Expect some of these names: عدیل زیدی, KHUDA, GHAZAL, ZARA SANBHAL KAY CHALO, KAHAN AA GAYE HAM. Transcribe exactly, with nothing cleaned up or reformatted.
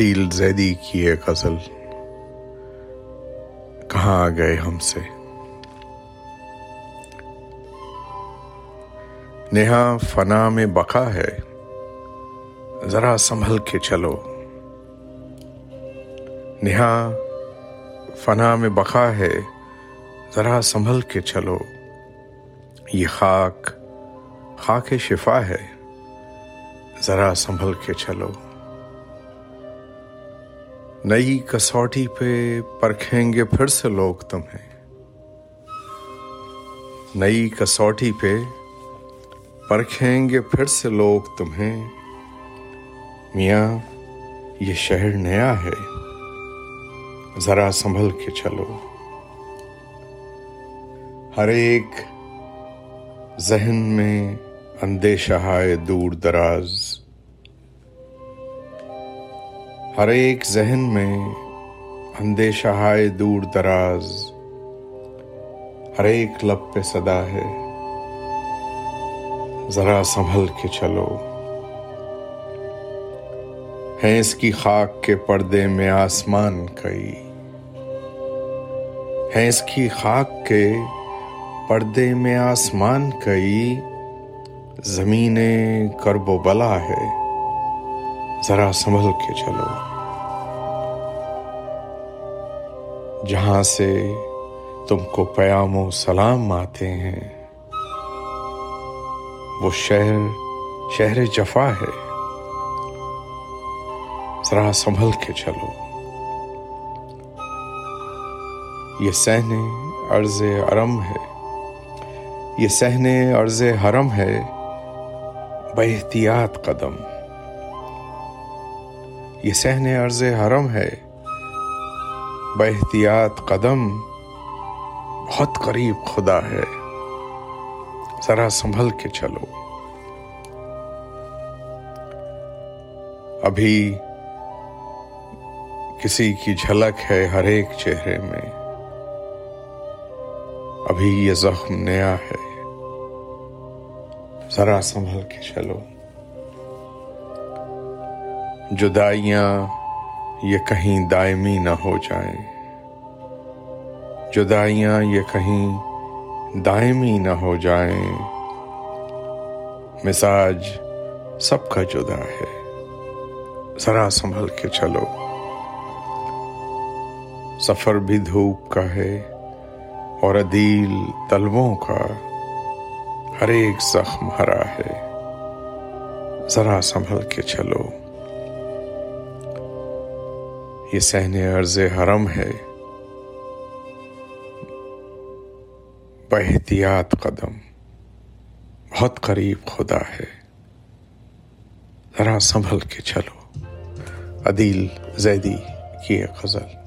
عدیل زیدی کی یہ غزل کہاں آ گئے ہم سے۔ نہاں فنا میں بقا ہے، ذرا سنبھل کے چلو۔ نہاں فنا میں بقا ہے، ذرا سنبھل کے چلو۔ یہ خاک خاک شفا ہے، ذرا سنبھل کے چلو۔ نئی کسوٹی پہ پرکھیں گے پھر سے لوگ تمہیں، نئی کسوٹی پہ پرکھیں گے پھر سے لوگ تمہیں۔ میاں یہ شہر نیا ہے، ذرا سنبھل کے چلو۔ ہر ایک ذہن میں اندیشہ ہے دور دراز، ہر ایک ذہن میں اندیشہ ہے دور دراز۔ ہر ایک لب پہ صدا ہے، ذرا سنبھل کے چلو۔ ہیں اس کی خاک کے پردے میں آسمان کئی، ہیں اس کی خاک کے پردے میں آسمان کئی۔ زمین کرب و بلا ہے، ذرا سنبھل کے چلو۔ جہاں سے تم کو پیام و سلام آتے ہیں، وہ شہر شہر جفا ہے، ذرا سنبھل کے چلو۔ یہ صحن عرض حرم ہے، یہ صحن عرض حرم ہے، بے احتیاط قدم۔ یہ صحن عرض حرم ہے، بے احتیاط قدم۔ بہت قریب خدا ہے، ذرا سنبھل کے چلو۔ ابھی کسی کی جھلک ہے ہر ایک چہرے میں، ابھی یہ زخم نیا ہے، ذرا سنبھل کے چلو۔ جدائیاں یہ کہیں دائمی نہ ہو جائیں، جدائیاں یہ کہیں دائمی نہ ہو جائیں۔ مزاج سب کا جدا ہے، ذرا سنبھل کے چلو۔ سفر بھی دھوپ کا ہے اور عدیل طلبوں کا، ہر ایک زخم ہرا ہے، ذرا سنبھل کے چلو۔ یہ صحن عرض حرم ہے، بے احتیاط قدم۔ بہت قریب خدا ہے، ذرا سنبھل کے چلو۔ عدیل زیدی کی غزل۔